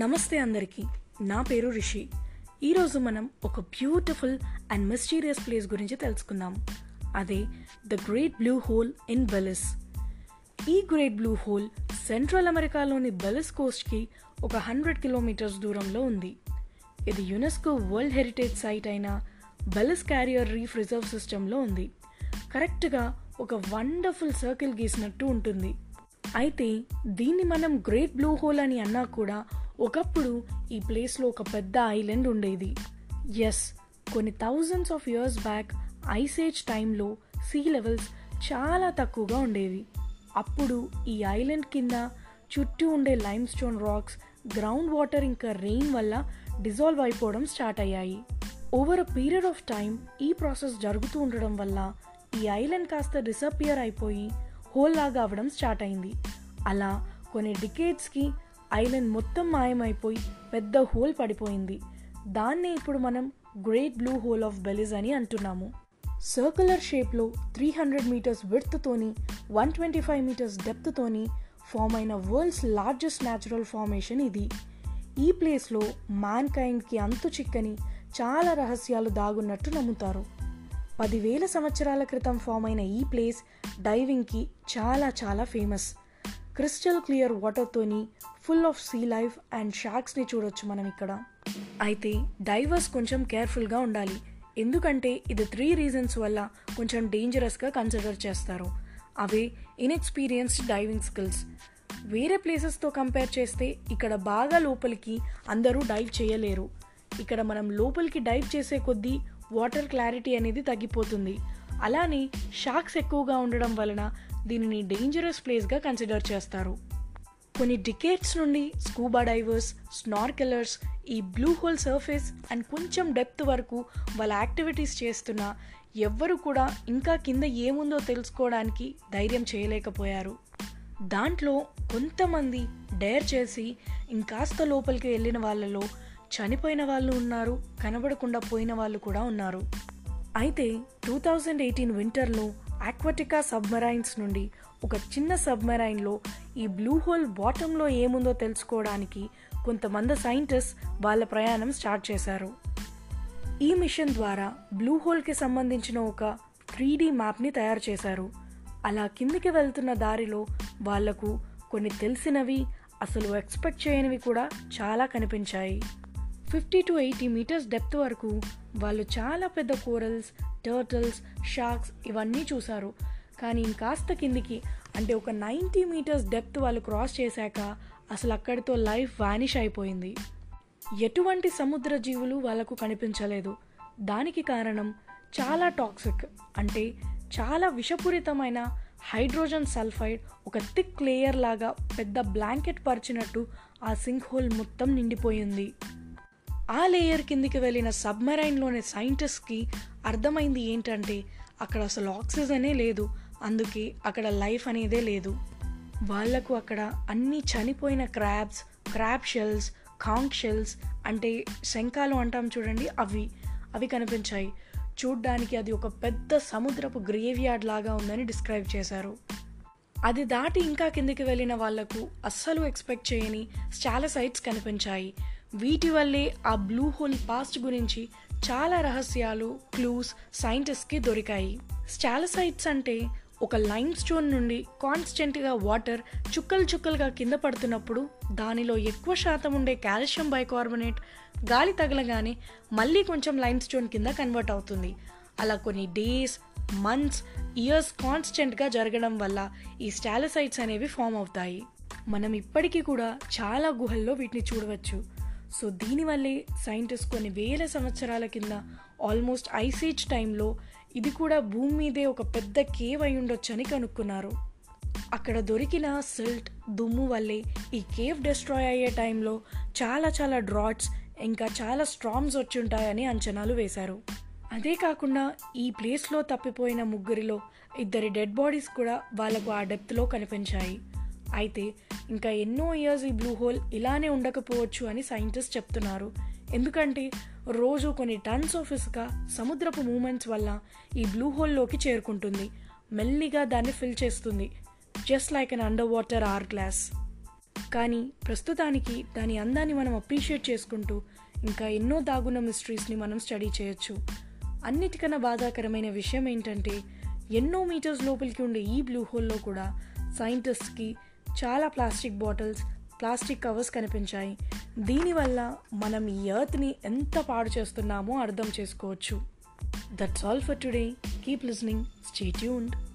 నమస్తే అందరికీ, నా పేరు రిషి. ఈరోజు మనం ఒక బ్యూటిఫుల్ అండ్ మిస్టీరియస్ ప్లేస్ గురించి తెలుసుకుందాం. అదే the great blue hole in Belize. ఈ గ్రేట్ బ్లూ హోల్ సెంట్రల్ అమెరికాలోని బెలిస్ కోస్ట్కి ఒక 100 కిలోమీటర్స్ దూరంలో ఉంది. ఇది యునెస్కో వరల్డ్ హెరిటేజ్ సైట్ అయిన బెలిస్ క్యారియర్ రీఫ్ రిజర్వ్ సిస్టంలో ఉంది. కరెక్ట్గా ఒక వండర్ఫుల్ సర్కిల్ గీసినట్టు ఉంటుంది. అయితే దీన్ని మనం గ్రేట్ బ్లూ హోల్ అని అన్నా కూడా, ఒకప్పుడు ఈ ప్లేస్లో ఒక పెద్ద ఐలాండ్ ఉండేది. ఎస్, కొన్ని thousands of years back Ice Age టైంలో సీ లెవెల్స్ చాలా తక్కువగా ఉండేవి. అప్పుడు ఈ ఐలాండ్ కింద చుట్టూ ఉండే limestone rocks, ground water ఇంకా రెయిన్ వల్ల డిజాల్వ్ అయిపోవడం స్టార్ట్ అయ్యాయి. Over a period of time ఈ ప్రాసెస్ జరుగుతూ ఉండడం వల్ల ఈ ఐలాండ్ కాస్త డిసపియర్ అయిపోయి హోల్ లాగా అవ్వడం స్టార్ట్ అయింది. అలా కొన్ని డికేడ్స్కి ఐలాండ్ మొత్తం మాయమైపోయి పెద్ద హోల్ పడిపోయింది. దాన్నే ఇప్పుడు మనం great blue hole of Belize అని అంటున్నాము. సర్కులర్ షేప్లో 300 మీటర్స్ విడ్త్తోని 125 మీటర్స్ డెప్త్తోని ఫామ్ అయిన వరల్డ్స్ లార్జెస్ట్ న్యాచురల్ ఫార్మేషన్ ఇది. ఈ ప్లేస్లో మ్యాన్ కైండ్కి అంతు చిక్కని చాలా రహస్యాలు దాగున్నట్టు నమ్ముతారు. 10,000 సంవత్సరాల క్రితం ఫామ్ అయిన ఈ ప్లేస్ డైవింగ్కి చాలా చాలా ఫేమస్. క్రిస్టల్ క్లియర్ వాటర్తోని full of sea life and షార్క్స్ని చూడొచ్చు మనం ఇక్కడ. అయితే డైవర్స్ కొంచెం కేర్ఫుల్గా ఉండాలి, ఎందుకంటే ఇది 3 రీజన్స్ వల్ల కొంచెం డేంజరస్గా కన్సిడర్ చేస్తారు. అవే ఇన్ఎక్స్పీరియన్స్డ్ డైవింగ్ స్కిల్స్. వేరే ప్లేసెస్తో కంపేర్ చేస్తే ఇక్కడ బాగా లోపలికి అందరూ డైవ్ చేయలేరు. ఇక్కడ మనం లోపలికి డైవ్ చేసే కొద్దీ వాటర్ క్లారిటీ అనేది తగ్గిపోతుంది. అలానే షార్క్స్ ఎక్కువగా ఉండడం వలన దీనిని డేంజరస్ ప్లేస్గా కన్సిడర్ చేస్తారు. కొన్ని డికేట్స్ నుండి స్కూబా డైవర్స్, స్నార్కెలర్స్ ఈ బ్లూ హోల్ సర్ఫేస్ అండ్ కొంచెం డెప్త్ వరకు వాళ్ళ యాక్టివిటీస్ చేస్తున్నా ఎవ్వరూ కూడా ఇంకా కింద ఏముందో తెలుసుకోవడానికి ధైర్యం చేయలేకపోయారు. దాంట్లో కొంతమంది డేర్ చేసి ఇంకాస్త లోపలికి వెళ్ళిన వాళ్ళలో చనిపోయిన వాళ్ళు ఉన్నారు, కనబడకుండా పోయిన వాళ్ళు కూడా ఉన్నారు. అయితే 2018 వింటర్లో ఆక్వాటికా సబ్మెరైన్స్ నుండి ఒక చిన్న సబ్మెరైన్లో ఈ బ్లూ హోల్ బాటంలో ఏముందో తెలుసుకోవడానికి కొంతమంది సైంటిస్ట్ వాళ్ళ ప్రయాణం స్టార్ట్ చేశారు. ఈ మిషన్ ద్వారా బ్లూ హోల్కి సంబంధించిన ఒక 3D మ్యాప్ని తయారు చేశారు. అలా కిందికి వెళ్తున్న దారిలో వాళ్లకు కొన్ని తెలిసినవి, అసలు ఎక్స్పెక్ట్ చేయనివి కూడా చాలా కనిపించాయి. 50 to 80 మీటర్స్ డెప్త్ వరకు వాళ్ళు చాలా పెద్ద కోరల్స్, టర్టల్స్, షార్క్స్ ఇవన్నీ చూశారు. కానీ ఇంకాస్త కిందికి అంటే ఒక 90 మీటర్స్ డెప్త్ వాళ్ళు క్రాస్ చేశాక అసలు అక్కడితో లైఫ్ వానిష్ అయిపోయింది. ఎటువంటి సముద్ర జీవులు వాళ్ళకు కనిపించలేదు. దానికి కారణం చాలా టాక్సిక్, అంటే చాలా విషపూరితమైన హైడ్రోజన్ సల్ఫైడ్ ఒక థిక్ లేయర్ లాగా పెద్ద బ్లాంకెట్ పరిచినట్టు ఆ సింక్ హోల్ మొత్తం నిండిపోయింది. ఆ లేయర్ కిందికి వెళ్ళిన సబ్మెరైన్లోని సైంటిస్ట్కి అర్థమైంది ఏంటంటే అక్కడ అసలు ఆక్సిజనే లేదు, అందుకే అక్కడ లైఫ్ అనేదే లేదు. వాళ్లకు అక్కడ అన్ని చనిపోయిన crabs, crab shells, conch shells అంటే శంఖాలు అంటాం చూడండి, అవి కనిపించాయి. చూడ్డానికి అది ఒక పెద్ద సముద్రపు గ్రేవ్ యార్డ్ లాగా ఉందని డిస్క్రైబ్ చేశారు. అది దాటి ఇంకా కిందికి వెళ్ళిన వాళ్లకు అస్సలు ఎక్స్పెక్ట్ చేయని స్టాలసైట్స్ కనిపించాయి. వీటి వల్లే ఆ బ్లూ హోల్ పాస్ట్ గురించి చాలా రహస్యాలు, క్లూస్ సైంటిస్ట్కి దొరికాయి. స్టాలసైట్స్ అంటే ఒక లైమ్ స్టోన్ నుండి కాన్స్టెంట్గా వాటర్ చుక్కలు చుక్కలుగా కింద పడుతున్నప్పుడు దానిలో ఎక్కువ శాతం ఉండే కాల్షియం బైకార్బోనేట్ గాలి తగలగానే మళ్ళీ కొంచెం లైమ్ స్టోన్ కింద కన్వర్ట్ అవుతుంది. అలా కొన్ని డేస్, మంత్స్, ఇయర్స్ కాన్స్టెంట్గా జరగడం వల్ల ఈ స్టాలసైట్స్ అనేవి ఫామ్ అవుతాయి. మనం ఇప్పటికీ కూడా చాలా గుహల్లో వీటిని చూడవచ్చు. సో దీనివల్లే సైంటిస్ట్ కొన్ని 1,000 సంవత్సరాల కింద ఆల్మోస్ట్ ఐసేజ్ టైంలో ఇది కూడా భూమి మీదే ఒక పెద్ద కేవ్ అయి ఉండొచ్చని కనుక్కున్నారు. అక్కడ దొరికిన సిల్ట్, దుమ్ము వల్లే ఈ కేవ్ డిస్ట్రాయ్ అయ్యే టైంలో చాలా చాలా డ్రాట్స్ ఇంకా చాలా స్ట్రామ్స్ వచ్చి ఉంటాయని అంచనాలు వేశారు. అదే కాకుండా ఈ ప్లేస్లో తప్పిపోయిన ముగ్గురిలో 2 డెడ్ బాడీస్ కూడా వాళ్ళకు ఆ డెప్త్లో కనిపించాయి. అయితే ఇంకా ఎన్నో ఇయర్స్ ఈ బ్లూ హోల్ ఇలానే ఉండకపోవచ్చు అని సైంటిస్ట్ చెప్తున్నారు. ఎందుకంటే రోజు కొన్ని టన్స్ ఆఫ్ ఇసుక సముద్రపు మూమెంట్స్ వల్ల ఈ బ్లూ హోల్లోకి చేరుకుంటుంది, మెల్లిగా దాన్ని ఫిల్ చేస్తుంది, just like an underwater are glass. కానీ ప్రస్తుతానికి దాని అందాన్ని మనం అప్రిషియేట్ చేసుకుంటూ ఇంకా ఎన్నో దాగున్న మిస్టరీస్ని మనం స్టడీ చేయొచ్చు. అన్నిటికన్నా బాధాకరమైన విషయం ఏంటంటే ఎన్నో మీటర్స్ లోపలికి ఉండే ఈ బ్లూ హోల్లో కూడా సైంటిస్ట్కి చాలా ప్లాస్టిక్ బాటిల్స్, ప్లాస్టిక్ కవర్స్ కనిపించాయి. దీనివల్ల మనం ఈ ఎర్త్ని ఎంత పాడు చేస్తున్నామో అర్థం చేసుకోవచ్చు. That's all for today. Keep listening, stay tuned.